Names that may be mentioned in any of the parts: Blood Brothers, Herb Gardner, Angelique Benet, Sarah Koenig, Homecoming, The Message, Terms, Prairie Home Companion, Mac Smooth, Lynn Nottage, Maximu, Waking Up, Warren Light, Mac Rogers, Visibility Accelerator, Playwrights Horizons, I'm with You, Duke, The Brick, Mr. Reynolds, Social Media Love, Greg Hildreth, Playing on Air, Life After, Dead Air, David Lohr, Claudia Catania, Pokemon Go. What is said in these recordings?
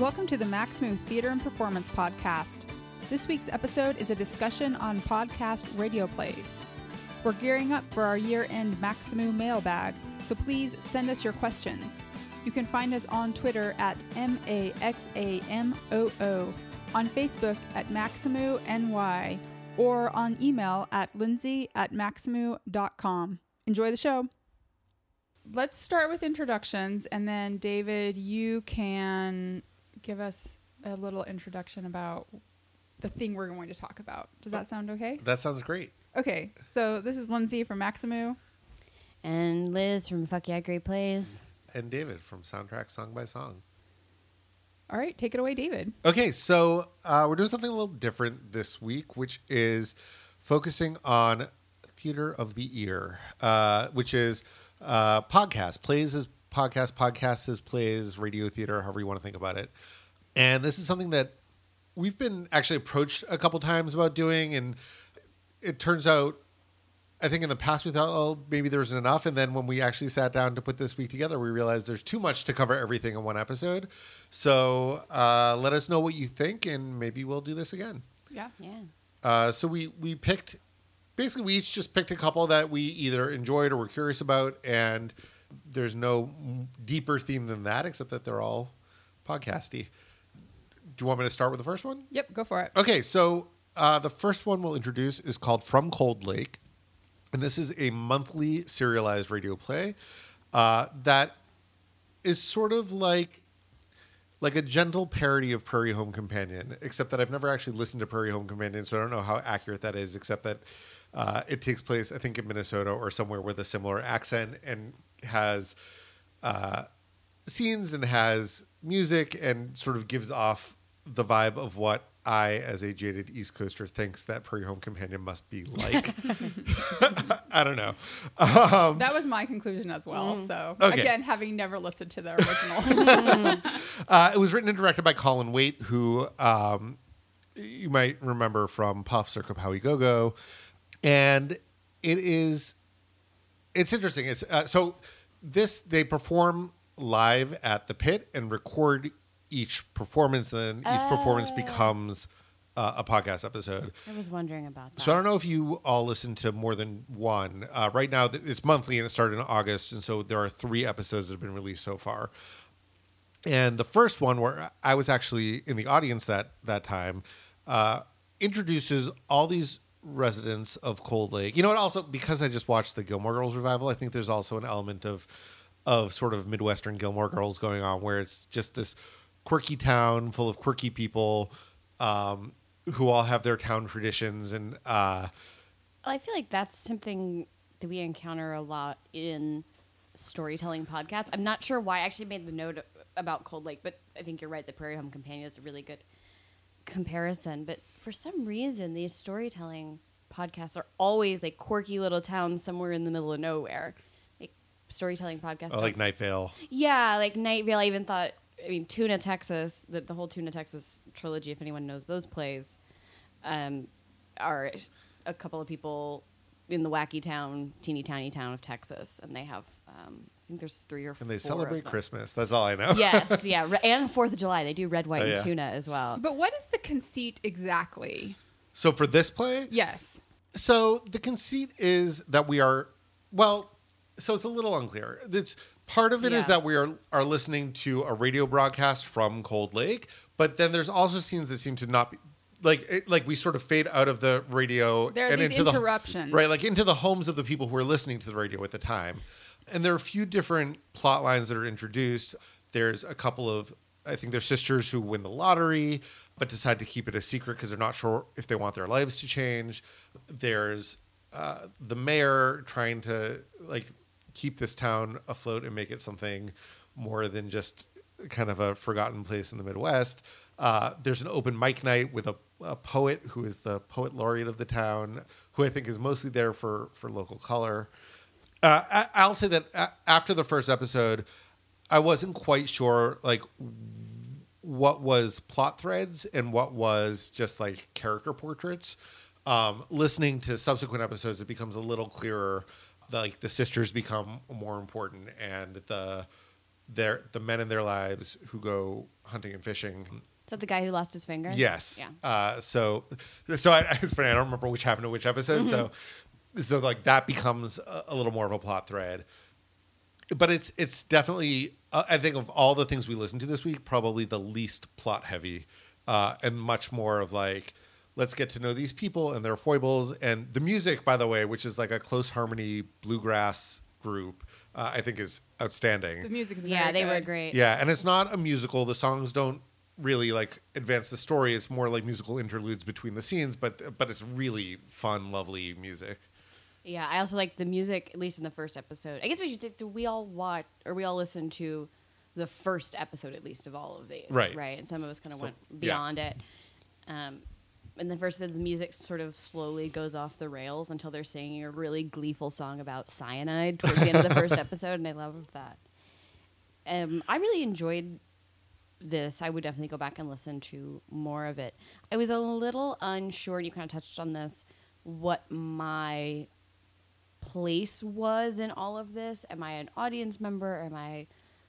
Welcome to the Mac Smooth Theater and Performance Podcast. This week's episode is a discussion on podcast radio plays. We're gearing up for our year-end Mac Smooth mailbag, so please send us your questions. You can find us on Twitter at MAXAMOO, on Facebook at MaximuNY, or on email at lindsay@maximu.com. Enjoy the show. Let's start with introductions, and then David, you can give us a little introduction about the thing we're going to talk about. Does that sound okay? That sounds great. Okay, so this is Lindsay from Maximu. And Liz from Fuck Yeah Great Plays. And David from Soundtrack Song by Song. All right, take it away, David. Okay, so we're doing something a little different this week, which is focusing on theater of the ear, which is podcast. Plays is podcast, podcasts is plays, radio theater, however you want to think about it. And this is something that we've been actually approached a couple times about doing, and it turns out, I think in the past we thought, oh, maybe there wasn't enough. And then when we actually sat down to put this week together, we realized there's too much to cover everything in one episode. So let us know what you think, and maybe we'll do this again. Yeah. So we picked, basically we each just picked a couple that we either enjoyed or were curious about. And there's no deeper theme than that, except that they're all podcasty. Do you want me to start with the first one? Yep, go for it. Okay, so the first one we'll introduce is called From Cold Lake. And this is a monthly serialized radio play that is sort of like a gentle parody of Prairie Home Companion, except that I've never actually listened to Prairie Home Companion, so I don't know how accurate that is, except that it takes place, I think, in Minnesota or somewhere with a similar accent, and has scenes and has music and sort of gives off the vibe of what I, as a jaded East Coaster, thinks that Prairie Home Companion must be like. I don't know. That was my conclusion as well. So, Again, having never listened to the original. It was written and directed by Colin Wait, who you might remember from Puffs or Kapow-i GoGo. And it's interesting. It's so this, they perform live at the Pit and record each performance, and each performance becomes a podcast episode. I was wondering about that. So I don't know if you all listen to more than one. Right now, it's monthly, and it started in August, and so there are 3 episodes that have been released so far. And the first one, where I was actually in the audience that time, introduces all these residents of Cold Lake. You know what? Also, because I just watched the Gilmore Girls revival, I think there's also an element of sort of Midwestern Gilmore Girls going on, where it's just this quirky town full of quirky people who all have their town traditions. And I feel like that's something that we encounter a lot in storytelling podcasts. I'm not sure why I actually made the note about Cold Lake, but I think you're right. The Prairie Home Companion is a really good comparison. But for some reason, these storytelling podcasts are always a quirky little town somewhere in the middle of nowhere. Like storytelling podcasts. Oh, like Night Vale. Yeah, like Night Vale. I even thought... I mean, Tuna Texas, the whole Tuna Texas trilogy, if anyone knows those plays, are a couple of people in the wacky town, teeny tiny town of Texas. And they have, I think there's 3 or 4. And they celebrate Christmas. That's all I know. Yes. Yeah. And 4th of July. They do red, white, and tuna as well. But what is the conceit exactly? So for this play? Yes. So the conceit is that we are, well, so it's a little unclear. It's... Part of it is that we are listening to a radio broadcast from Cold Lake, but then there's also scenes that seem to not be like we sort of fade out of the radio. There are and these into interruptions, right? Like into the homes of the people who are listening to the radio at the time. And there are a few different plot lines that are introduced. There's a couple of, I think they're sisters who win the lottery, but decide to keep it a secret because they're not sure if they want their lives to change. There's the mayor trying to keep this town afloat and make it something more than just kind of a forgotten place in the Midwest. There's an open mic night with a poet who is the poet laureate of the town, who I think is mostly there for local color. I'll say that after the first episode, I wasn't quite sure what was plot threads and what was just character portraits. Listening to subsequent episodes, it becomes a little clearer. The sisters become more important, and the the men in their lives who go hunting and fishing. Is that the guy who lost his finger? Yes. Yeah. It's funny. I don't remember which happened to which episode. Mm-hmm. So like that becomes a little more of a plot thread. But it's definitely, I think of all the things we listened to this week, probably the least plot heavy, and much more of like, let's get to know these people and their foibles. And the music, by the way, which is like a close harmony bluegrass group, I think is outstanding. The music is yeah, they were great. Yeah, and it's not a musical. The songs don't really like advance the story. It's more like musical interludes between the scenes, but it's really fun, lovely music. Yeah, I also like the music, at least in the first episode. I guess we should say, so we all watch, or we all listen to the first episode, at least, of all of these. Right. Right? And some of us kind of went beyond it. And the first, the music sort of slowly goes off the rails until they're singing a really gleeful song about cyanide towards the end of the first episode, and I love that. I really enjoyed this. I would definitely go back and listen to more of it. I was a little unsure, and you kind of touched on this, what my place was in all of this. Am I an audience member? Am I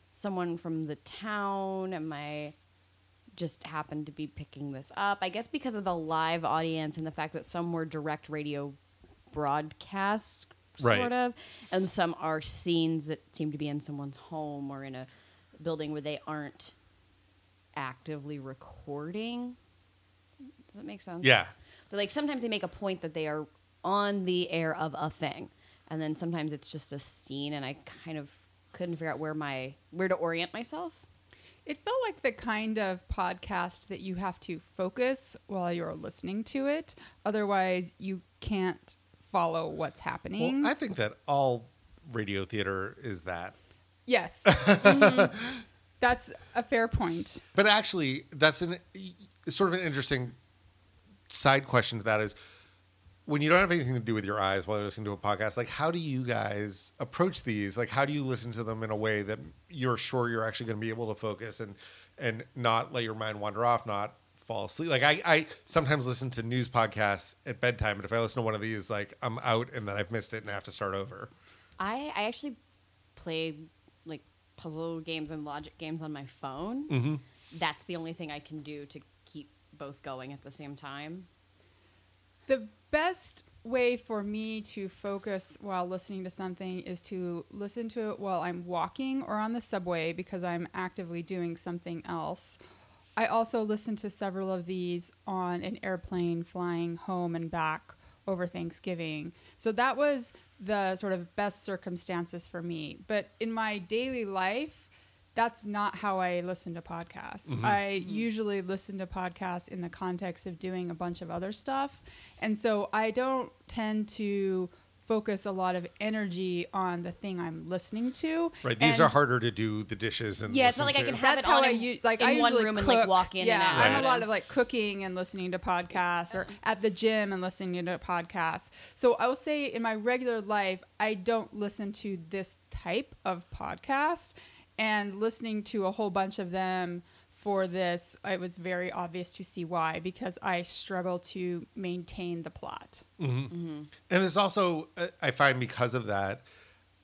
someone from the town? Am I just happened to be picking this up? I guess because of the live audience and the fact that some were direct radio broadcasts, sort of, and some are scenes that seem to be in someone's home or in a building where they aren't actively recording. Does that make sense? Yeah. But like sometimes they make a point that they are on the air of a thing, and then sometimes it's just a scene, and I kind of couldn't figure out where to orient myself. It felt like the kind of podcast that you have to focus while you're listening to it, otherwise you can't follow what's happening. Well, I think that all radio theater is that. Yes. Mm-hmm. That's a fair point. But actually, that's sort of an interesting side question to that is, when you don't have anything to do with your eyes while you're listening to a podcast, like how do you guys approach these? Like how do you listen to them in a way that you're sure you're actually going to be able to focus and not let your mind wander off, not fall asleep? Like I sometimes listen to news podcasts at bedtime, but if I listen to one of these, like I'm out and then I've missed it and I have to start over. I actually play like puzzle games and logic games on my phone. Mm-hmm. That's the only thing I can do to keep both going at the same time. The best way for me to focus while listening to something is to listen to it while I'm walking or on the subway because I'm actively doing something else. I also listen to several of these on an airplane flying home and back over Thanksgiving. So that was the sort of best circumstances for me. But in my daily life, that's not how I listen to podcasts. Mm-hmm. I usually listen to podcasts in the context of doing a bunch of other stuff. And so I don't tend to focus a lot of energy on the thing I'm listening to. Right. These are harder to do, the dishes and yeah, it's not like to. I can have that's it how on I like in I one room cook. And like walk in yeah, and out. Right. I'm a lot of like cooking and listening to podcasts or at the gym and listening to podcasts. So I will say in my regular life, I don't listen to this type of podcast. And listening to a whole bunch of them for this, it was very obvious to see why, because I struggle to maintain the plot. Mm-hmm. Mm-hmm. And there's also, I find because of that,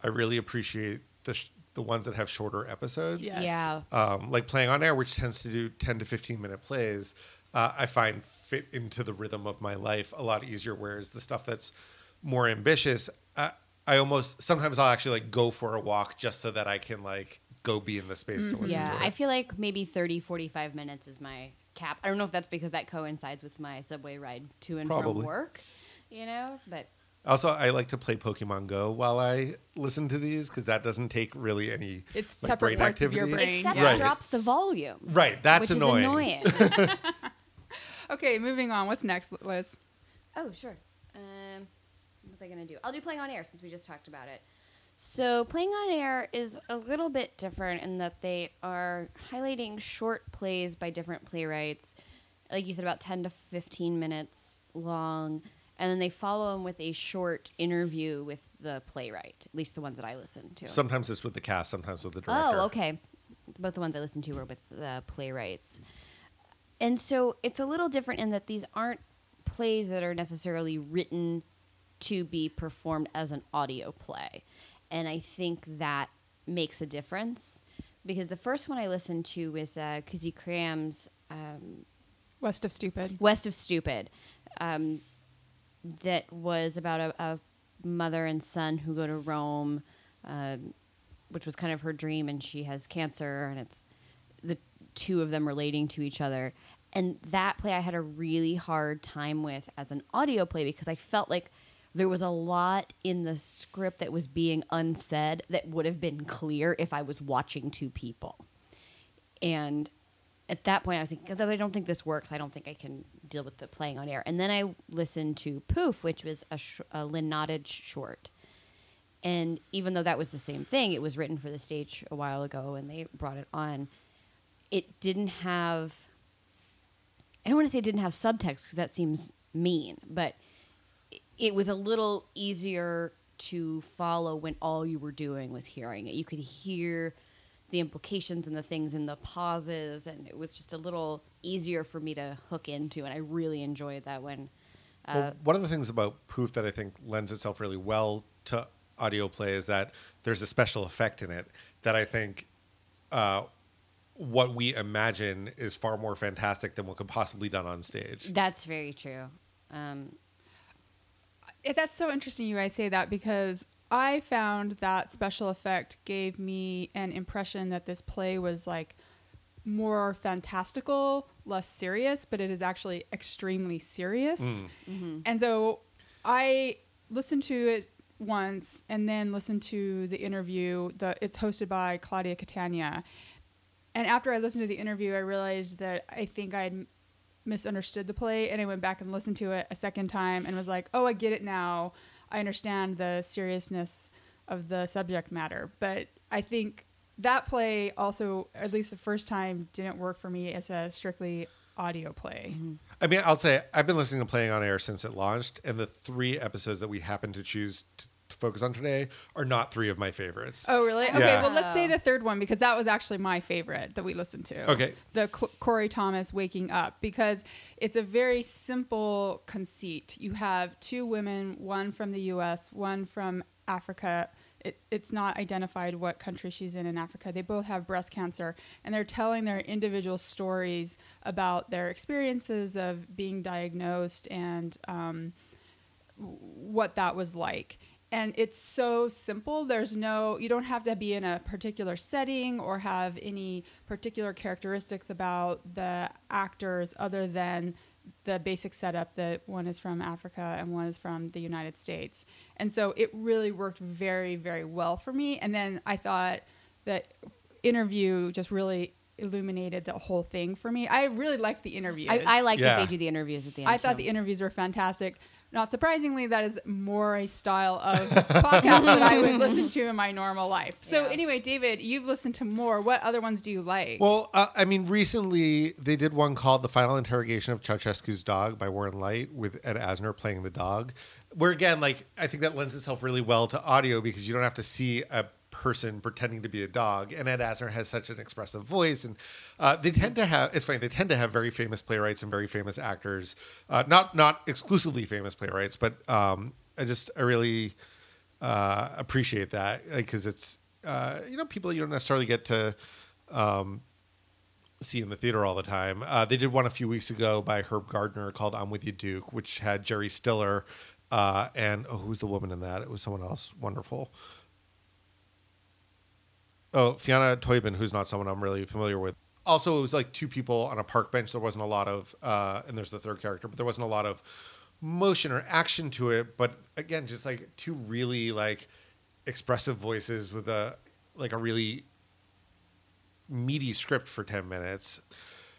I really appreciate the ones that have shorter episodes. Yes. Yeah. Like Playing on Air, which tends to do 10 to 15-minute plays, I find fit into the rhythm of my life a lot easier, whereas the stuff that's more ambitious, I almost, sometimes I'll actually like go for a walk just so that I can like, go be in the space to listen to it. Yeah, I feel like maybe 30, 45 minutes is my cap. I don't know if that's because that coincides with my subway ride to and from work, you know, but... Also, I like to play Pokemon Go while I listen to these because that doesn't take really any it's like, brain activity. Your brain. Except it drops the volume. Right, that's annoying. Which is annoying. Okay, moving on. What's next, Liz? Oh, sure. What's I going to do? I'll do Playing on Air since we just talked about it. So Playing on Air is a little bit different in that they are highlighting short plays by different playwrights, like you said, about 10 to 15 minutes long, and then they follow them with a short interview with the playwright, at least the ones that I listened to. Sometimes it's with the cast, sometimes with the director. Oh, okay. Both the ones I listened to were with the playwrights. And so it's a little different in that these aren't plays that are necessarily written to be performed as an audio play. And I think that makes a difference because the first one I listened to was Kuzy Cram's West of Stupid. West of Stupid. That was about a mother and son who go to Rome, which was kind of her dream, and she has cancer, and it's the two of them relating to each other. And that play I had a really hard time with as an audio play because I felt like there was a lot in the script that was being unsaid that would have been clear if I was watching two people. And at that point I was thinking, I don't think this works. I don't think I can deal with the playing on air. And then I listened to Poof, which was a Lynn Nottage short. And even though that was the same thing, it was written for the stage a while ago and they brought it on. It didn't have... I don't want to say it didn't have subtext because that seems mean, but it was a little easier to follow when all you were doing was hearing it. You could hear the implications and the things in the pauses, and it was just a little easier for me to hook into, and I really enjoyed that one. Well, one of the things about Poof that I think lends itself really well to audio play is that there's a special effect in it that I think... what we imagine is far more fantastic than what could possibly be done on stage. That's very true. That's so interesting you guys say that, because I found that special effect gave me an impression that this play was like more fantastical, less serious, but it is actually extremely serious. Mm. Mm-hmm. And so I listened to it once and then listened to the interview. It's hosted by Claudia Catania. And after I listened to the interview, I realized that I think I had misunderstood the play, and I went back and listened to it a second time and was like, oh, I get it now. I understand the seriousness of the subject matter. But I think that play also, at least the first time, didn't work for me as a strictly audio play. Mm-hmm. I mean, I'll say I've been listening to Playing on Air since it launched, and the three episodes that we happened to choose to focus on today are not three of my favorites. Oh, really? Okay, yeah. Well, let's say the third one, because that was actually my favorite that we listened to. Okay. The Corey Thomas Waking Up, because it's a very simple conceit. You have two women, one from the U.S., one from Africa. It's not identified what country she's in Africa. They both have breast cancer, and they're telling their individual stories about their experiences of being diagnosed and what that was like. And it's so simple. You don't have to be in a particular setting or have any particular characteristics about the actors other than the basic setup that one is from Africa and one is from the United States. And so it really worked very, very well for me. And then I thought that interview just really illuminated the whole thing for me. I really liked the interviews. I like that they do the interviews at the end. I thought the interviews were fantastic. Not surprisingly, that is more a style of podcast that I would listen to in my normal life. So anyway, David, you've listened to more. What other ones do you like? Well, recently they did one called The Final Interrogation of Ceausescu's Dog by Warren Light with Ed Asner playing the dog. Where, again, like I think that lends itself really well to audio because you don't have to see a person pretending to be a dog. And Ed Asner has such an expressive voice. And they tend to have very famous playwrights and very famous actors. Not exclusively famous playwrights, but I really appreciate that because it's people you don't necessarily get to see in the theater all the time. They did one a few weeks ago by Herb Gardner called I'm With You, Duke, which had Jerry Stiller and who's the woman in that? It was someone else. Wonderful. Oh, Fiona Teubin, who's not someone I'm really familiar with. Also, it was like two people on a park bench. There wasn't a lot of, and there's the third character, but there wasn't a lot of motion or action to it. But again, just like two really like expressive voices with a really meaty script for 10 minutes.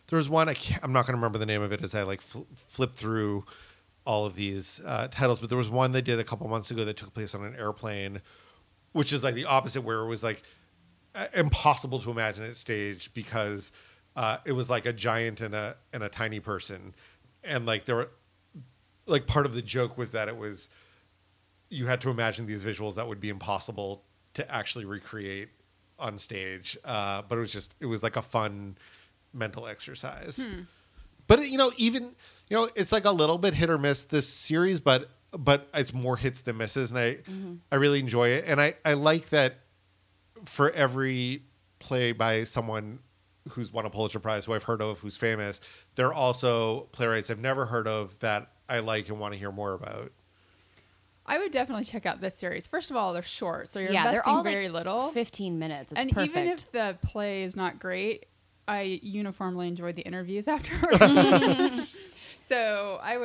There was one, I'm not going to remember the name of it as I like flip through all of these titles, but there was one they did a couple months ago that took place on an airplane, which is like the opposite where it was like, impossible to imagine at stage because it was like a giant and a tiny person, and like there were like part of the joke was that it was you had to imagine these visuals that would be impossible to actually recreate on stage. But it was like a fun mental exercise. But it's like a little bit hit or miss this series, but it's more hits than misses, and I really enjoy it, and I like that. For every play by someone who's won a Pulitzer Prize, who I've heard of, who's famous. There are also playwrights I've never heard of that I like and want to hear more about. I would definitely check out this series. First of all, they're short, so you're investing very little. Yeah, they're all like 15 minutes. It's perfect. And even if the play is not great, I uniformly enjoyed the interviews afterwards. So I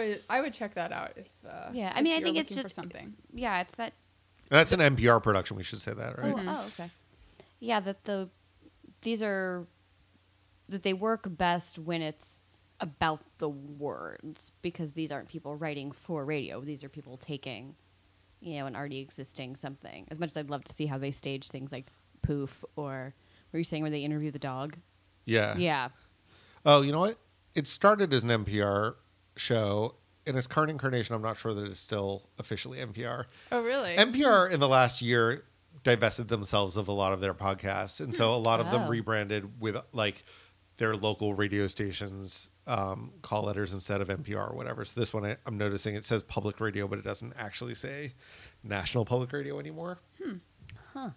would check that out. I think it's just something. Yeah, it's that. That's an NPR production. We should say that, right? Mm-hmm. Oh, okay. Yeah, they work best when it's about the words, because these aren't people writing for radio. These are people taking, an already existing something. As much as I'd love to see how they stage things like Poof, or were you saying where they interview the dog? Yeah. Yeah. Oh, you know what? It started as an NPR show. In its current incarnation, I'm not sure that it's still officially NPR. Oh, really? NPR in the last year divested themselves of a lot of their podcasts. And so a lot of them rebranded with like their local radio stations' call letters instead of NPR or whatever. So this one, I'm noticing it says public radio, but it doesn't actually say national public radio anymore. Huh.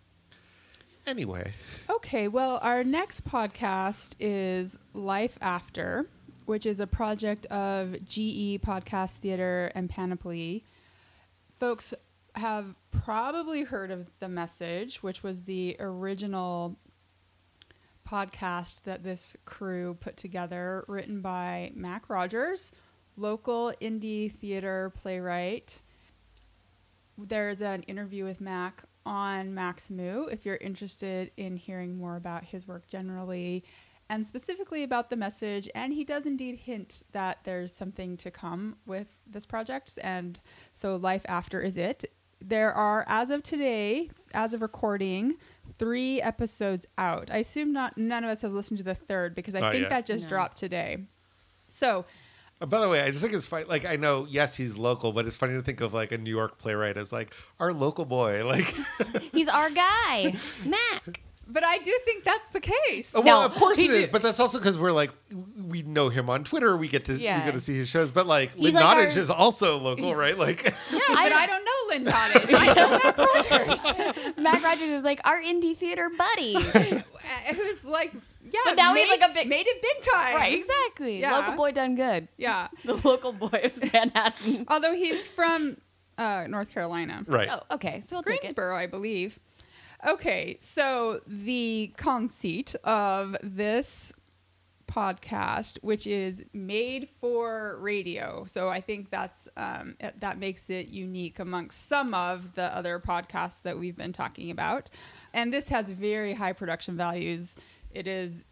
Anyway. Okay, well, our next podcast is Life After, which is a project of GE Podcast Theater and Panoply. Folks have probably heard of The Message, which was the original podcast that this crew put together, written by Mac Rogers, local indie theater playwright. There's an interview with Mac on Mac's Moo if you're interested in hearing more about his work generally and specifically about The Message. And he does indeed hint that there's something to come with this project. And so Life After is it. There are, as of today, as of recording, 3 episodes out. I assume none of us have listened to the third, because I think that just dropped today. So... By the way, I just think it's funny. Like, I know, yes, he's local, but it's funny to think of like a New York playwright as like our local boy. Like, he's our guy, Mac. But I do think that's the case. Oh, well, no, of course it is. But that's also because we're like, we know him on Twitter. We get to see his shows. But like, Lynn Nottage is also local, right? Like, but I don't know Lynn Nottage. I know Mac Rogers. Mac Rogers is like our indie theater buddy, who's like. Yeah, but now he's like made it big time. Right, exactly. Yeah. Local boy done good. Yeah. The local boy of Manhattan. Although he's from North Carolina. Right. Oh, okay. So I'll take it. Greensboro, I believe. Okay, so the conceit of this podcast, which is made for radio. So I think that's that makes it unique amongst some of the other podcasts that we've been talking about. And this has very high production values. It is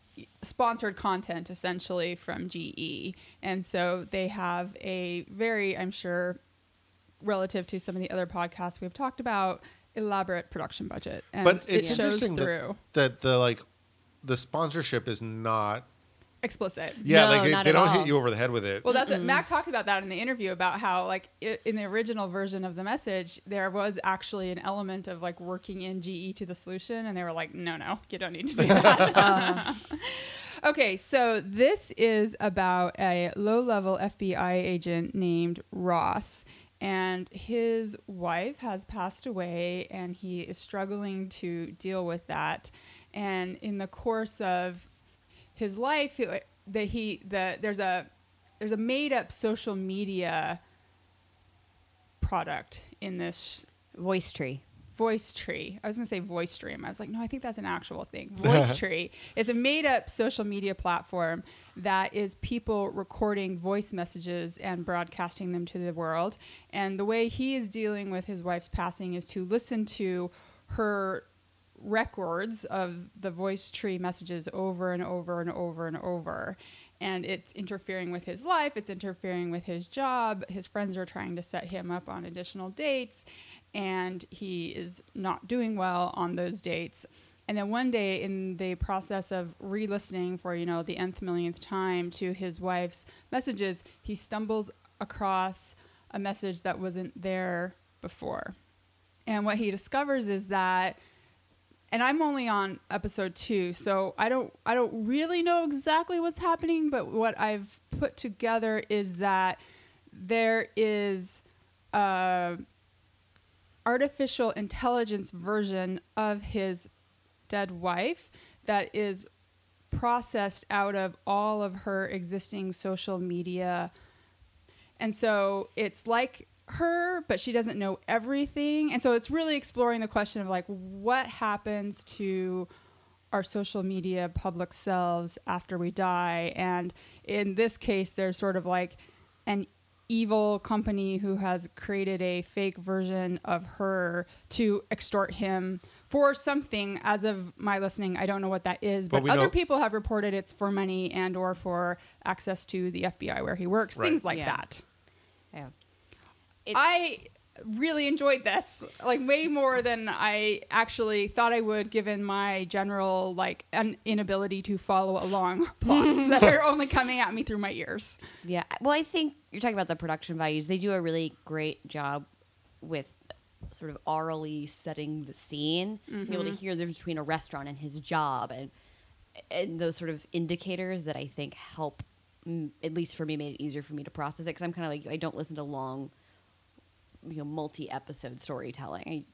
sponsored content, essentially, from GE. And so they have a very, I'm sure, relative to some of the other podcasts we've talked about, elaborate production budget. And but it's interesting that the sponsorship is not... explicit. Yeah, no, like they don't hit you over the head with it. Well, that's what Mac talked about that in the interview, about how like in the original version of The Message, there was actually an element of like working in GE to the solution, and they were like, no, you don't need to do that. Okay, so this is about a low-level FBI agent named Ross, and his wife has passed away, and he is struggling to deal with that. And in the course of his life, there's a made up social media product in this VoiceTree. VoiceTree. I was gonna say VoiceStream. I was like, no, I think that's an actual thing. VoiceTree. It's a made up social media platform that is people recording voice messages and broadcasting them to the world. And the way he is dealing with his wife's passing is to listen to her records of the VoiceTree messages over and over and over and over, and it's interfering with his life. It's interfering with his job. His friends are trying to set him up on additional dates, and he is not doing well on those dates. And then one day, in the process of re-listening for the nth millionth time to his wife's messages, he stumbles across a message that wasn't there before. And what he discovers is that, and I'm only on episode 2, so I don't really know exactly what's happening, but what I've put together is that there is an artificial intelligence version of his dead wife that is processed out of all of her existing social media. And so it's like her, but she doesn't know everything. And so it's really exploring the question of like, what happens to our social media public selves after we die? And in this case, there's sort of like an evil company who has created a fake version of her to extort him for something. As of my listening, I don't know what that is, but other people have reported it's for money and or for access to the FBI where he works, things like that. Yeah. I really enjoyed this, like, way more than I actually thought I would, given my general, like, inability to follow along plots that are only coming at me through my ears. Yeah. Well, I think you're talking about the production values. They do a really great job with sort of orally setting the scene, being able to hear the difference between a restaurant and his job, and those sort of indicators that I think help, at least for me, made it easier for me to process it, because I'm kind of like, I don't listen to long, you know, multi-episode storytelling.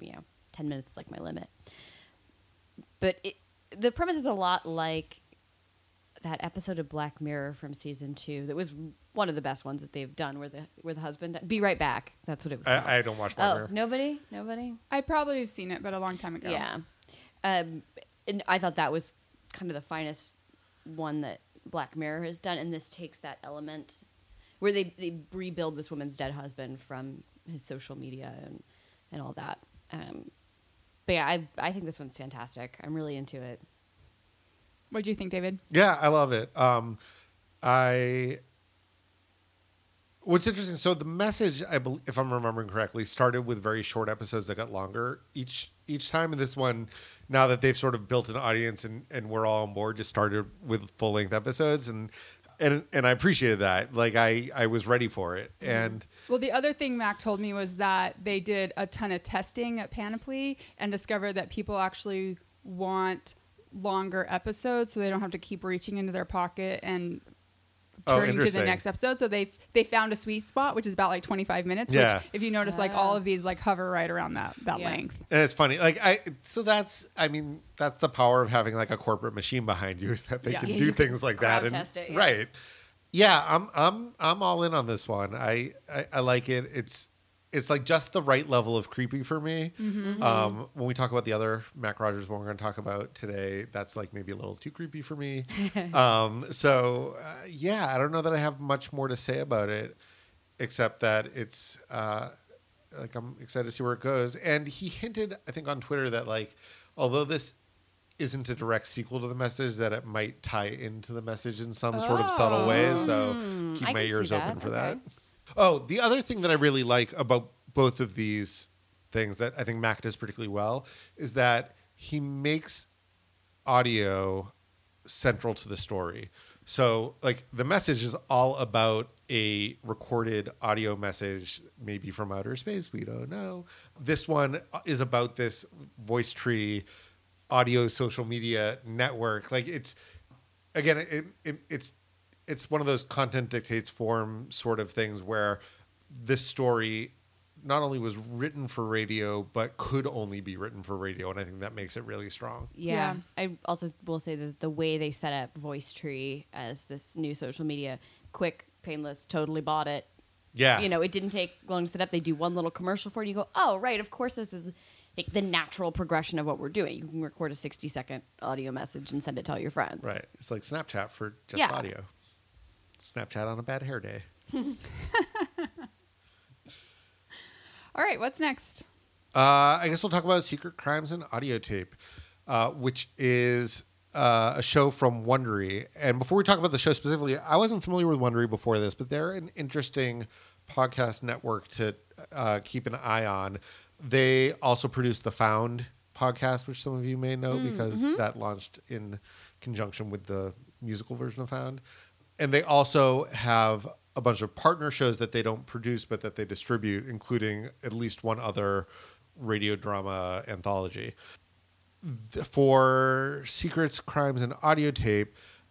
You know, 10 minutes is like my limit. But the premise is a lot like that episode of Black Mirror from season 2 that was one of the best ones that they've done, where the husband... Be Right Back. That's what it was called. I don't watch Black Mirror. Nobody? I probably have seen it, but a long time ago. Yeah. And I thought that was kind of the finest one that Black Mirror has done, and this takes that element... where they rebuild this woman's dead husband from his social media and all that. But yeah, I think this one's fantastic. I'm really into it. What do you think, David? Yeah, I love it. What's interesting, so The Message, I believe, if I'm remembering correctly, started with very short episodes that got longer each time. And this one, now that they've sort of built an audience and we're all on board, just started with full-length episodes. And I appreciated that. Like, I was ready for it. And well, the other thing Mac told me was that they did a ton of testing at Panoply and discovered that people actually want longer episodes so they don't have to keep reaching into their pocket and turning to the next episode. So they found a sweet spot, which is about like 25 minutes, which, if you notice, like all of these like hover right around that length. And it's funny. Like that's the power of having like a corporate machine behind you, is that they can do things like that and test it, right. Yeah, I'm all in on this one. I like it. It's like just the right level of creepy for me. Mm-hmm. When we talk about the other Mac Rogers one we're going to talk about today, that's like maybe a little too creepy for me. I don't know that I have much more to say about it, except that it's like I'm excited to see where it goes. And he hinted, I think, on Twitter that like, although this isn't a direct sequel to The Message, that it might tie into The Message in some sort of subtle way. So keep my ears open for that. Oh, the other thing that I really like about both of these things that I think Mac does particularly well is that he makes audio central to the story. So, like, The Message is all about a recorded audio message, maybe from outer space, we don't know. This one is about this VoiceTree audio social media network. Like, it's, again, it's one of those content dictates form sort of things where this story not only was written for radio, but could only be written for radio. And I think that makes it really strong. Yeah. I also will say that the way they set up VoiceTree as this new social media, quick, painless, totally bought it. Yeah. You know, it didn't take long to set up. They do one little commercial for it. And you go, oh, right. Of course, this is like the natural progression of what we're doing. You can record a 60-second audio message and send it to all your friends. Right. It's like Snapchat for just audio. Snapchat on a bad hair day. All right, what's next? I guess we'll talk about Secret Crimes and Audiotape, which is a show from Wondery. And before we talk about the show specifically, I wasn't familiar with Wondery before this, but they're an interesting podcast network to keep an eye on. They also produce the Found podcast, which some of you may know because that launched in conjunction with the musical version of Found. And they also have a bunch of partner shows that they don't produce, but that they distribute, including at least one other radio drama anthology. For Secrets, Crimes, and Audiotape,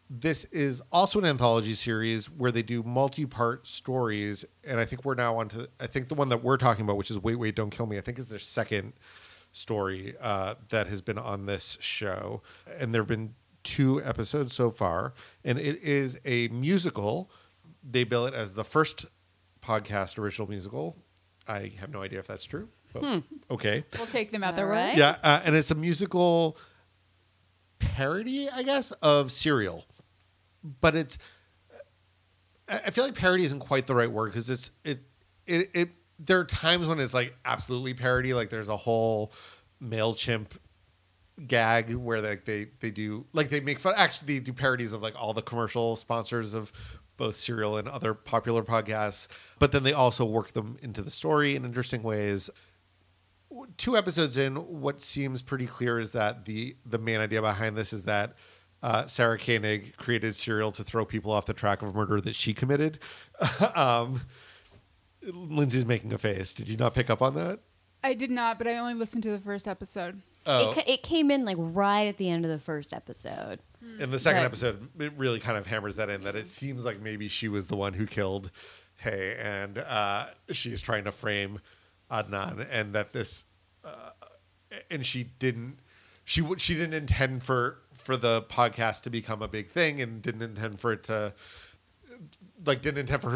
this is also an anthology series where they do multi-part stories. And I think the one that we're talking about, which is Wait, Wait, Don't Kill Me, I think is their second story that has been on this show. And there have been 2 episodes so far. And it is a musical. They bill it as the first podcast original musical. I have no idea if that's true. But okay. We'll take them out their way. Right. Yeah. And it's a musical parody, I guess, of Serial. But it's... I feel like parody isn't quite the right word because it there are times when it's like absolutely parody. Like there's a whole MailChimp gag where like they do like they make fun. Actually, they do parodies of like all the commercial sponsors of both Serial and other popular podcasts. But then they also work them into the story in interesting ways. 2 episodes in, what seems pretty clear is that the main idea behind this is that Sarah Koenig created Serial to throw people off the track of murder that she committed. Lindsay's making a face. Did you not pick up on that? I did not, but I only listened to the first episode. Oh. It came in like right at the end of the first episode. In the second episode, it really kind of hammers that in, that it seems like maybe she was the one who killed Hay, and she's trying to frame Adnan, and that this... and she didn't intend for the podcast to become a big thing, and didn't intend for her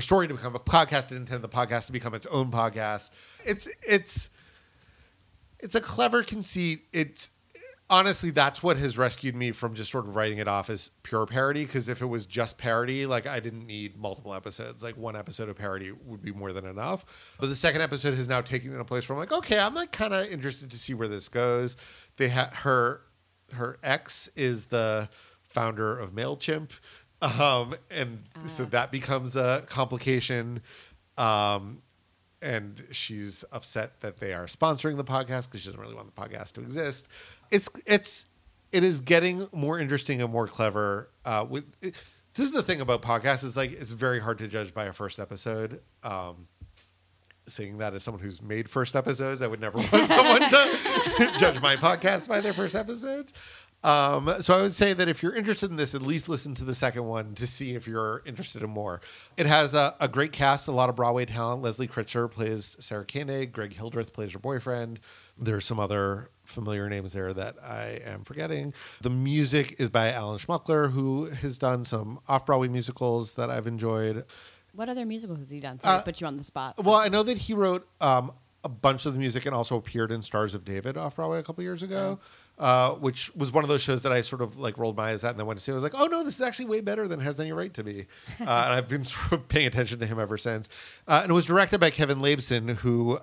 story to become a podcast, didn't intend the podcast to become its own podcast. It's a clever conceit. It's honestly, that's what has rescued me from just sort of writing it off as pure parody. Cause if it was just parody, like I didn't need multiple episodes, like 1 episode of parody would be more than enough. But the second episode has now taken in a place where I'm like, okay, I'm like kind of interested to see where this goes. They had her ex is the founder of MailChimp. So that becomes a complication. And she's upset that they are sponsoring the podcast because she doesn't really want the podcast to exist. It is getting more interesting and more clever. This is the thing about podcasts is like, it's very hard to judge by a first episode. Saying that as someone who's made first episodes, I would never want someone to judge my podcast by their first episodes. So I would say that if you're interested in this, at least listen to the second one to see if you're interested in more. It has a great cast, a lot of Broadway talent. Leslie Kritcher plays Sarah Koenig. Greg Hildreth plays her boyfriend. There's some other familiar names there that I am forgetting. The music is by Alan Schmuckler, who has done some off-Broadway musicals that I've enjoyed. What other musicals has he done? Sorry to put you on the spot. Well, I know that he wrote a bunch of the music and also appeared in Stars of David off-Broadway a couple years ago, which was one of those shows that I sort of like rolled my eyes at and then went to see it. I was like, oh, no, this is actually way better than it has any right to be. And I've been sort of paying attention to him ever since. And it was directed by Kevin Labeson, who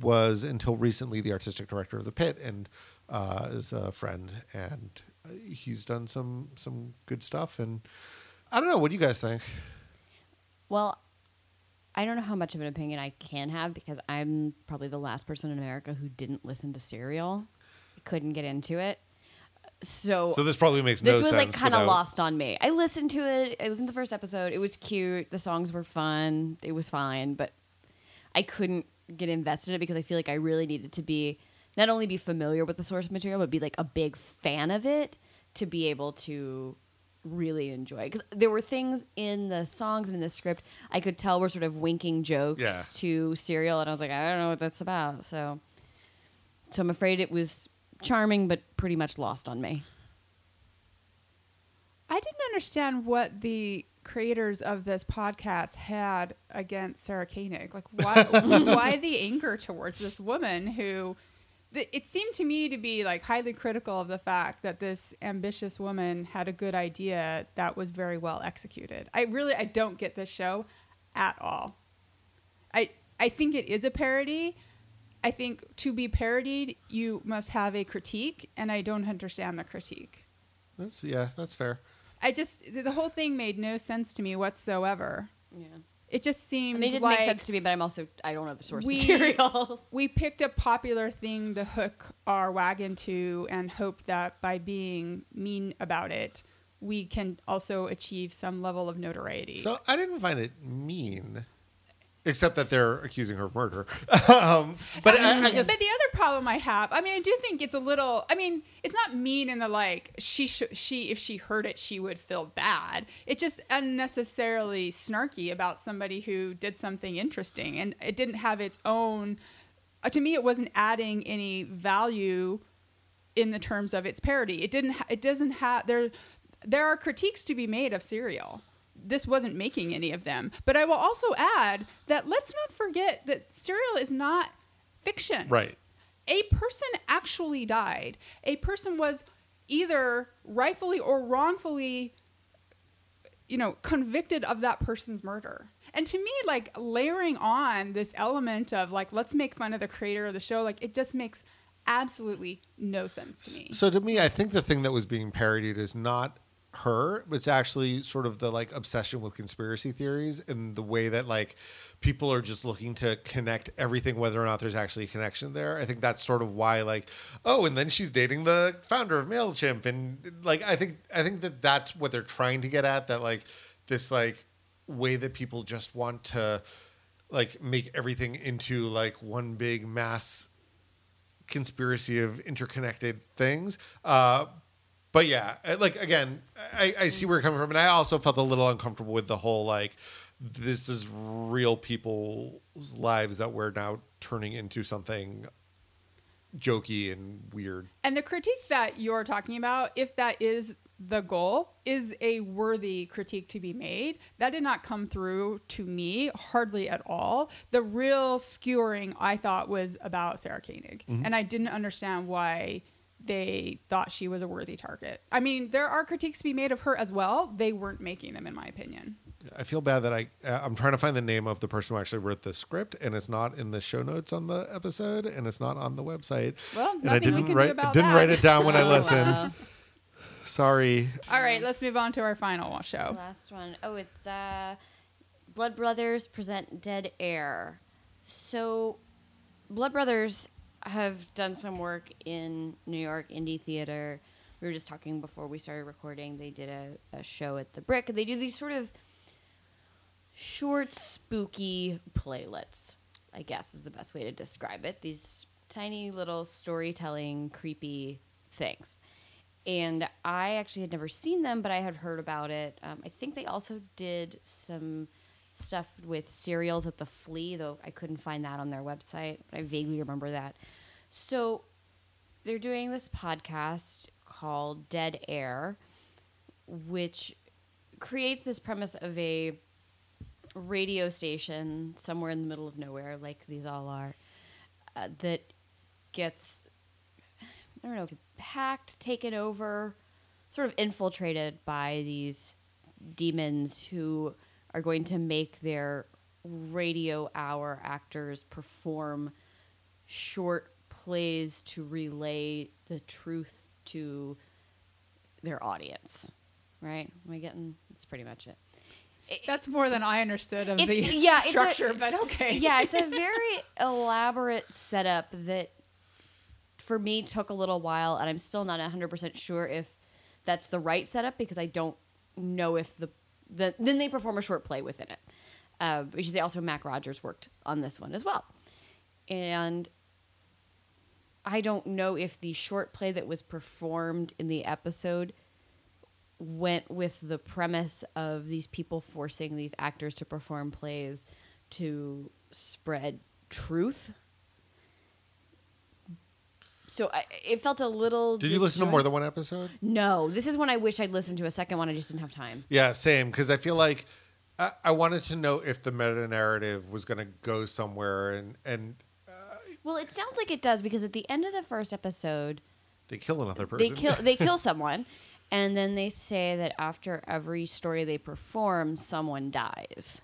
was until recently the artistic director of The Pit and is a friend. And he's done some good stuff. And I don't know. What do you guys think? Well, I don't know how much of an opinion I can have because I'm probably the last person in America who didn't listen to Serial. I couldn't get into it. So this probably makes no sense. This was like kind of lost on me. I listened to it. I listened to the first episode. It was cute. The songs were fun. It was fine. But I couldn't get invested in it because I feel like I really needed to be, not only be familiar with the source material, but be like a big fan of it to be able to really enjoy, because there were things in the songs and in the script I could tell were sort of winking jokes to Serial, and I was like, I don't know what that's about. So I'm afraid it was charming, but pretty much lost on me. I didn't understand what the creators of this podcast had against Sarah Koenig. Like, why the anger towards this woman who? It seemed to me to be like highly critical of the fact that this ambitious woman had a good idea that was very well executed. I don't get this show at all. I think it is a parody. I think to be parodied, you must have a critique, and I don't understand the critique. That's fair. The whole thing made no sense to me whatsoever. Yeah. It just seemed like... It didn't make sense to me, but I don't know the source material. We picked a popular thing to hook our wagon to and hope that by being mean about it, we can also achieve some level of notoriety. So I didn't find it mean, except that they're accusing her of murder. I guess... But the other problem I have, I mean, I do think it's a little... I mean, it's not mean in the like, if she heard it, she would feel bad. It's just unnecessarily snarky about somebody who did something interesting. And it didn't have its own to me, it wasn't adding any value in the terms of its parody. There are critiques to be made of Serial. This wasn't making any of them. But I will also add that let's not forget that Serial is not fiction. Right. A person actually died. A person was either rightfully or wrongfully, convicted of that person's murder. And to me, layering on this element of, let's make fun of the creator of the show, it just makes absolutely no sense to me. So to me, I think the thing that was being parodied is not her, but it's actually sort of the obsession with conspiracy theories and the way that people are just looking to connect everything, whether or not there's actually a connection there. I think that's sort of why and then she's dating the founder of MailChimp. And I think that that's what they're trying to get at, that this way that people just want to make everything into one big mass conspiracy of interconnected things. But yeah, again, I see where you're coming from. And I also felt a little uncomfortable with the whole, this is real people's lives that we're now turning into something jokey and weird. And the critique that you're talking about, if that is the goal, is a worthy critique to be made. That did not come through to me hardly at all. The real skewering, I thought, was about Sarah Koenig. Mm-hmm. And I didn't understand why they thought she was a worthy target. I mean, there are critiques to be made of her as well. They weren't making them, in my opinion. I feel bad that I'm trying to find the name of the person who actually wrote the script, and it's not in the show notes on the episode, and it's not on the website. Well, and I didn't write it down when I listened. Wow. Sorry. All right, let's move on to our final show. Last one. Oh, it's Blood Brothers present Dead Air. So Blood Brothers have done some work in New York indie theater. We were just talking before we started recording. They did a show at the Brick. They do these sort of short, spooky playlets, I guess is the best way to describe it. These tiny little storytelling, creepy things. And I actually had never seen them, but I had heard about it. I think they also did some stuff with Serials at the Flea, though I couldn't find that on their website, but I vaguely remember that. So they're doing this podcast called Dead Air, which creates this premise of a radio station somewhere in the middle of nowhere, like these all are, that gets, I don't know if it's hacked, taken over, sort of infiltrated by these demons who are going to make their radio hour actors perform short plays to relay the truth to their audience, right? Am I getting? That's pretty much it. That's more than I understood of the structure, but okay. Yeah, it's a very elaborate setup that, for me, took a little while, and I'm still not 100% sure if that's the right setup, because I don't know if then they perform a short play within it, which is also Mac Rogers worked on this one as well. And I don't know if the short play that was performed in the episode went with the premise of these people forcing these actors to perform plays to spread truth. So it felt a little... Did you listen to more than one episode? No. This is one I wish I'd listened to a second one. I just didn't have time. Yeah, same. Because I feel like I wanted to know if the meta-narrative was going to go somewhere. Well, it sounds like it does, because at the end of the first episode... They kill another person. They kill someone. And then they say that after every story they perform, someone dies.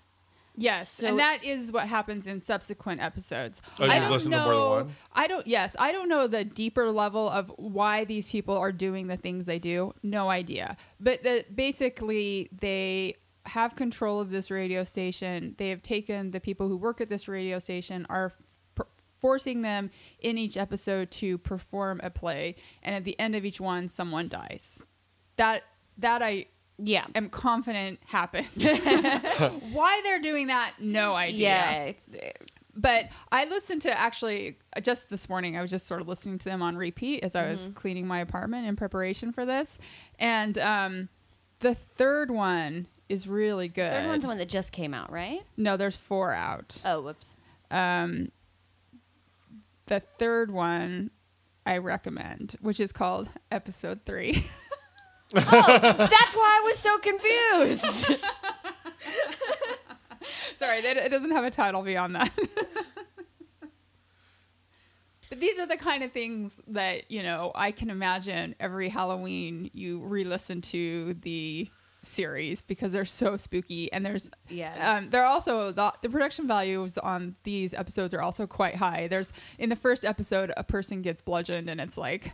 Yes, so, and that is what happens in subsequent episodes. Oh, you've listened to more than one? I don't know the deeper level of why these people are doing the things they do. No idea. But basically, they have control of this radio station. They have taken the people who work at this radio station, are forcing them in each episode to perform a play. And at the end of each one, someone dies. Yeah, I'm confident happened. Why they're doing that, no idea. Yeah, but I listened to, actually just this morning, I was just sort of listening to them on repeat as I was cleaning my apartment in preparation for this. And the third one is really good. The third one's the one that just came out, right? No, there's 4 out. Oh, whoops. the third one I recommend, which is called Episode 3. Oh, that's why I was so confused. Sorry, it doesn't have a title beyond that. But these are the kind of things that, you know, I can imagine every Halloween you re-listen to the series because they're so spooky. And there's, they're also, the production values on these episodes are also quite high. There's, in the first episode, a person gets bludgeoned and it's like,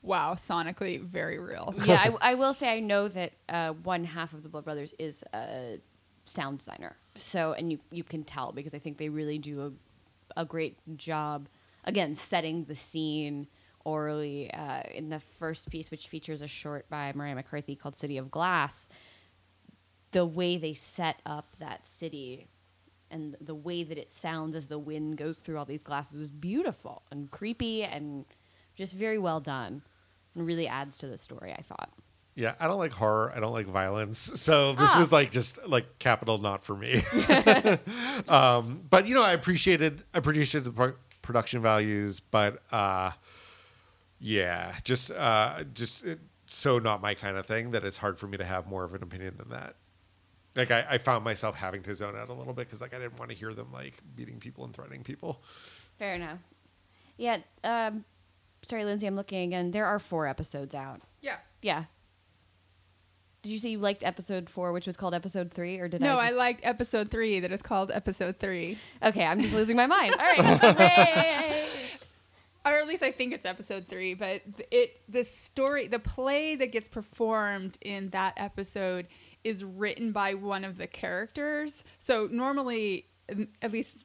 wow, sonically very real. Yeah, I will say I know that one half of the Blood Brothers is a sound designer. So, and you can tell because I think they really do a great job. Again, setting the scene orally in the first piece, which features a short by Mariah McCarthy called City of Glass, the way they set up that city and the way that it sounds as the wind goes through all these glasses was beautiful and creepy and just very well done and really adds to the story, I thought. Yeah, I don't like horror. I don't like violence. So this was like just like capital not for me. But, you know, I appreciated the production values, but it's so not my kind of thing that it's hard for me to have more of an opinion than that. Like I found myself having to zone out a little bit because like I didn't want to hear them like beating people and threatening people. Fair enough. Yeah. Sorry, Lindsay, I'm looking again. There are 4 episodes out. Yeah. Yeah. Did you say you liked episode 4, which was called episode 3, or did I? No, I liked episode 3 that is called episode 3. Okay, I'm just losing my mind. All right, or at least I think it's episode 3. But the play that gets performed in that episode is written by one of the characters. So normally, at least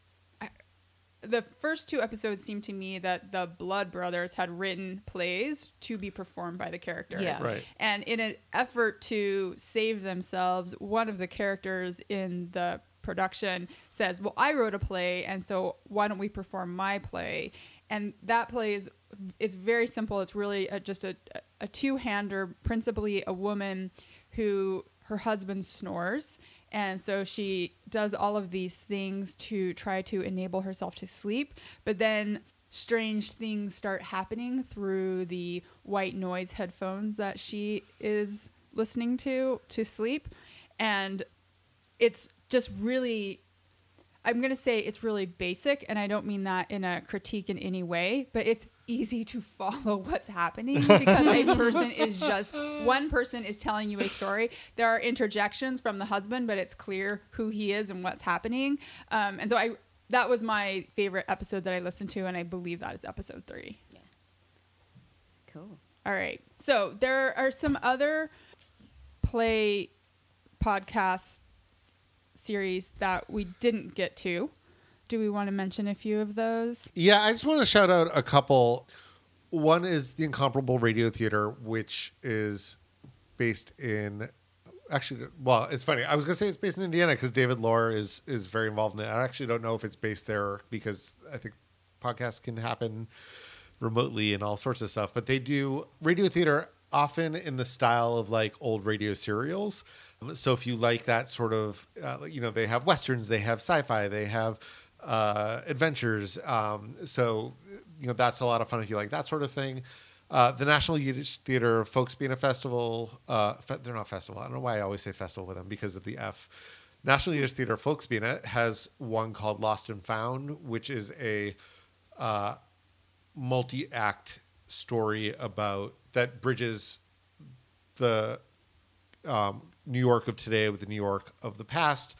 the first 2 episodes seemed to me that the Blood Brothers had written plays to be performed by the characters. Yeah. Right. And in an effort to save themselves, one of the characters in the production says, well, I wrote a play, and so why don't we perform my play? And that play is very simple. It's really just a two-hander, principally a woman who her husband snores. And so she does all of these things to try to enable herself to sleep. But then strange things start happening through the white noise headphones that she is listening to sleep. And it's just really, I'm going to say it's really basic. And I don't mean that in a critique in any way, but it's easy to follow what's happening because one person is telling you a story. There are interjections from the husband, but it's clear who he is and what's happening. And so that was my favorite episode that I listened to, and I believe that is episode 3. Yeah. Cool. All right. So there are some other play podcast series that we didn't get to. Do we want to mention a few of those? Yeah, I just want to shout out a couple. One is The Incomparable Radio Theater, which is based in... Actually, well, it's funny. I was going to say it's based in Indiana because David Lohr is very involved in it. I actually don't know if it's based there because I think podcasts can happen remotely and all sorts of stuff. But they do radio theater often in the style of like old radio serials. So if you like that sort of... they have Westerns, they have sci-fi, they have... adventures. So that's a lot of fun if you like that sort of thing. The National Yiddish Theater, Folks Being a Festival. They're not festival. I don't know why I always say festival with them because of the F. National Yiddish Theater, Folks Being It, has one called Lost and Found, which is a multi-act story about that bridges the New York of today with the New York of the past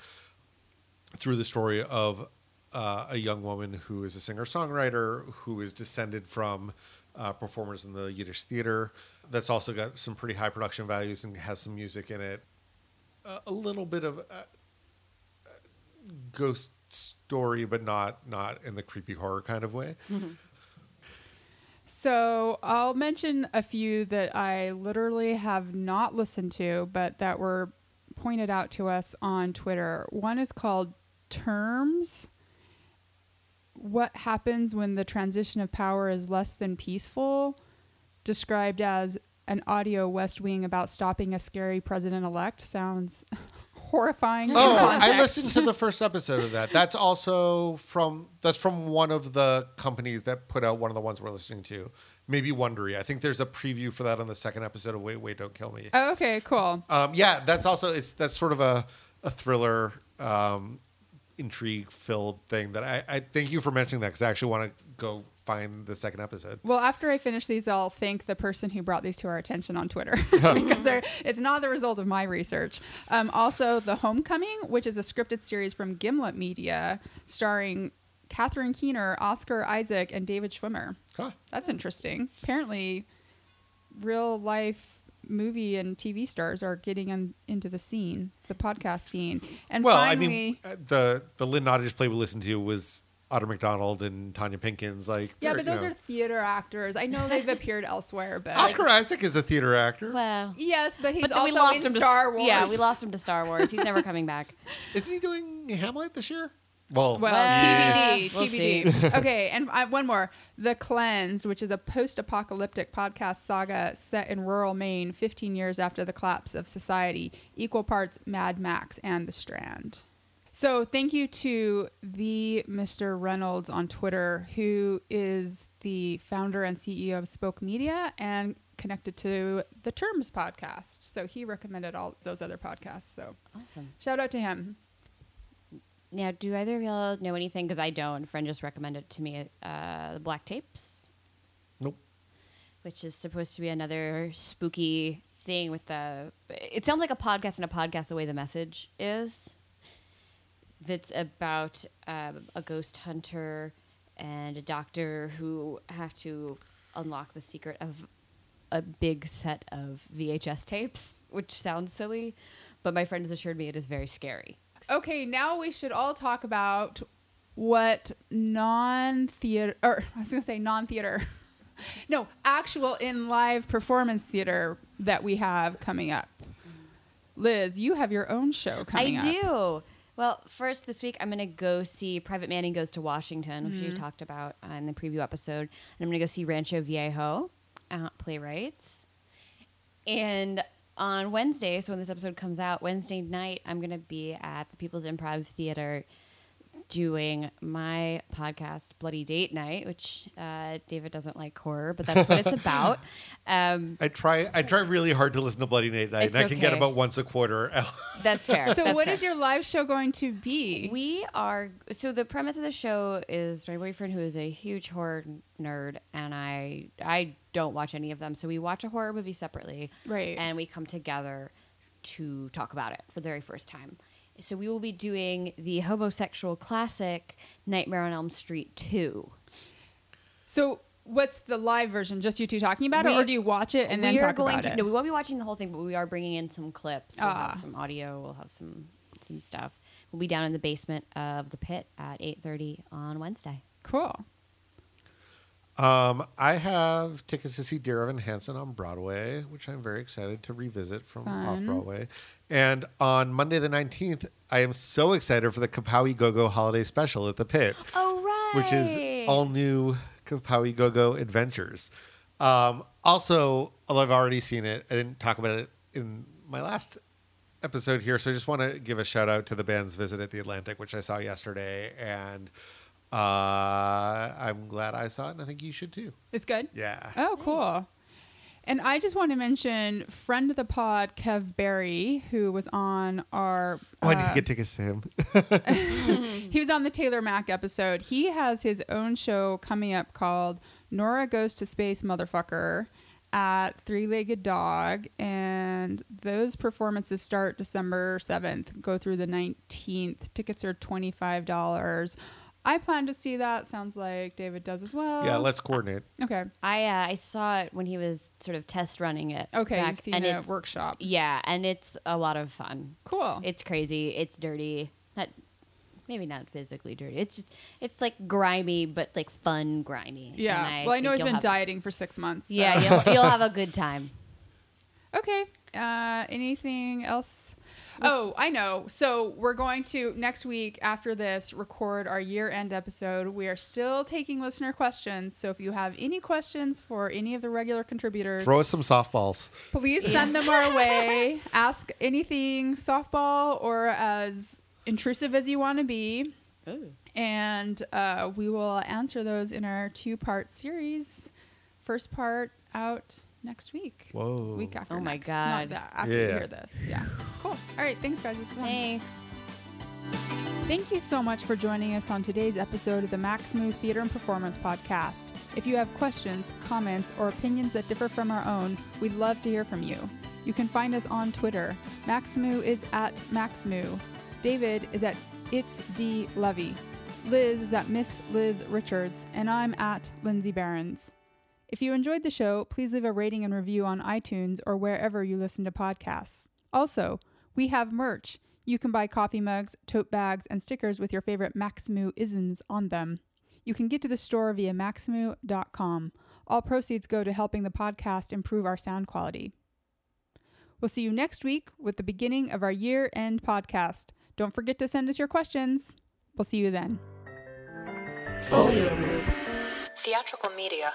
through the story of a young woman who is a singer-songwriter who is descended from performers in the Yiddish theater. That's also got some pretty high production values and has some music in it. A little bit of a ghost story, but not in the creepy horror kind of way. Mm-hmm. So I'll mention a few that I literally have not listened to, but that were pointed out to us on Twitter. One is called Terms. What happens when the transition of power is less than peaceful, described as an audio West Wing about stopping a scary president-elect. Sounds horrifying. Oh, I listened to the first episode of that. That's also from one of the companies that put out one of the ones we're listening to. Maybe Wondery. I think there's a preview for that on the second episode of Wait, Wait, Don't Kill Me. Oh, okay, cool. Yeah, that's also that's sort of a thriller, intrigue-filled thing that I thank you for mentioning that because I actually want to go find the second episode. Well, after I finish these, I'll thank the person who brought these to our attention on Twitter because it's not the result of my research. Also, The Homecoming, which is a scripted series from Gimlet Media starring Katherine Keener, Oscar Isaac, and David Schwimmer. Huh. That's interesting. Apparently, real life movie and TV stars are getting into the scene, the podcast scene. And well, finally, I mean, the Lynn Nottage play we listened to was Otter McDonald and Tanya Pinkins. Yeah, but those are theater actors. I know they've appeared elsewhere, but Oscar Isaac is a theater actor. Well, yes, but he's also in Star Wars. Yeah, we lost him to Star Wars. He's never coming back. Isn't he doing Hamlet this year? Well, TBD. We'll TBD. Okay, and one more. The Cleanse, which is a post-apocalyptic podcast saga set in rural Maine 15 years after the collapse of society, equal parts Mad Max and The Strand. So thank you to the Mr. Reynolds on Twitter, who is the founder and CEO of Spoke Media and connected to the Terms podcast. So he recommended all those other podcasts. So awesome. Shout out to him. Now, do either of y'all know anything? Because I don't. A friend just recommended to me Black Tapes. Nope. Which is supposed to be another spooky thing with the... It sounds like a podcast and a podcast the way The Message is. That's about a ghost hunter and a doctor who have to unlock the secret of a big set of VHS tapes, which sounds silly, but my friend has assured me it is very scary. Okay, now we should all talk about what actual in live performance theater that we have coming up. Liz, you have your own show coming up. I do. Well, first this week, I'm going to go see Private Manning Goes to Washington, which you talked about in the preview episode. And I'm going to go see Rancho Viejo at Playwrights. And on Wednesday, so when this episode comes out, Wednesday night, I'm going to be at the People's Improv Theater doing my podcast, Bloody Date Night, which David doesn't like horror, but that's what it's about. I try really hard to listen to Bloody Date Night, and I can get about once a quarter. That's fair. So what is your live show going to be? So the premise of the show is my boyfriend, who is a huge horror nerd, and I don't watch any of them. So we watch a horror movie separately, right? And we come together to talk about it for the very first time. So we will be doing the homosexual classic Nightmare on Elm Street 2. So what's the live version? Just you two talking about it? Or do you watch it and then talk about it? No, we won't be watching the whole thing, but we are bringing in some clips. We'll have some audio. We'll have some stuff. We'll be down in the basement of The Pit at 8:30 on Wednesday. Cool. I have tickets to see Dear Evan Hansen on Broadway, which I'm very excited to revisit from off-Broadway. And on Monday the 19th, I am so excited for the Kapow-i GoGo holiday special at The Pit. Oh, right. Which is all new Kapow-i GoGo adventures. Also, although I've already seen it, I didn't talk about it in my last episode here, so I just want to give a shout-out to the band's visit at the Atlantic, which I saw yesterday, and... I'm glad I saw it, and I think you should too. It's good? Yeah. Oh, cool. Nice. And I just want to mention friend of the pod, Kev Berry, who was on our... I need to get tickets to him. He was on the Taylor Mack episode. He has his own show coming up called Nora Goes to Space Motherfucker at Three-Legged Dog. And those performances start December 7th, go through the 19th. Tickets are $25. I plan to see that. Sounds like David does as well. Yeah, let's coordinate. Okay. I saw it when he was sort of test running it. Okay, you've seen a workshop. Yeah, and it's a lot of fun. Cool. It's crazy. It's dirty. Maybe not physically dirty. It's like grimy, but like fun grimy. Yeah. I know he's been dieting for 6 months. So. Yeah, you'll have a good time. Okay. Anything else? Oh, I know. So we're going to, next week after this, record our year-end episode. We are still taking listener questions. So if you have any questions for any of the regular contributors... throw us some softballs. Please send them our way. Ask anything, softball or as intrusive as you want to be. Ooh. And we will answer those in our 2-part series. First part out... next week. Whoa. Week after. Oh my next. God. Not after you hear this. Yeah. Cool. All right. Thanks, guys. This is fun. Thanks. Thank you so much for joining us on today's episode of the Mac Smooth Theater and Performance Podcast. If you have questions, comments, or opinions that differ from our own, we'd love to hear from you. You can find us on Twitter. Mac Smoo is at Mac Smoo. David is at It's D Levy. Liz is at Miss Liz Richards. And I'm at Lindsay Barons. If you enjoyed the show, please leave a rating and review on iTunes or wherever you listen to podcasts. Also, we have merch. You can buy coffee mugs, tote bags, and stickers with your favorite Mac Smoo-isms on them. You can get to the store via macsmoo.com. All proceeds go to helping the podcast improve our sound quality. We'll see you next week with the beginning of our year-end podcast. Don't forget to send us your questions. We'll see you then. Folio Group. Theatrical Media.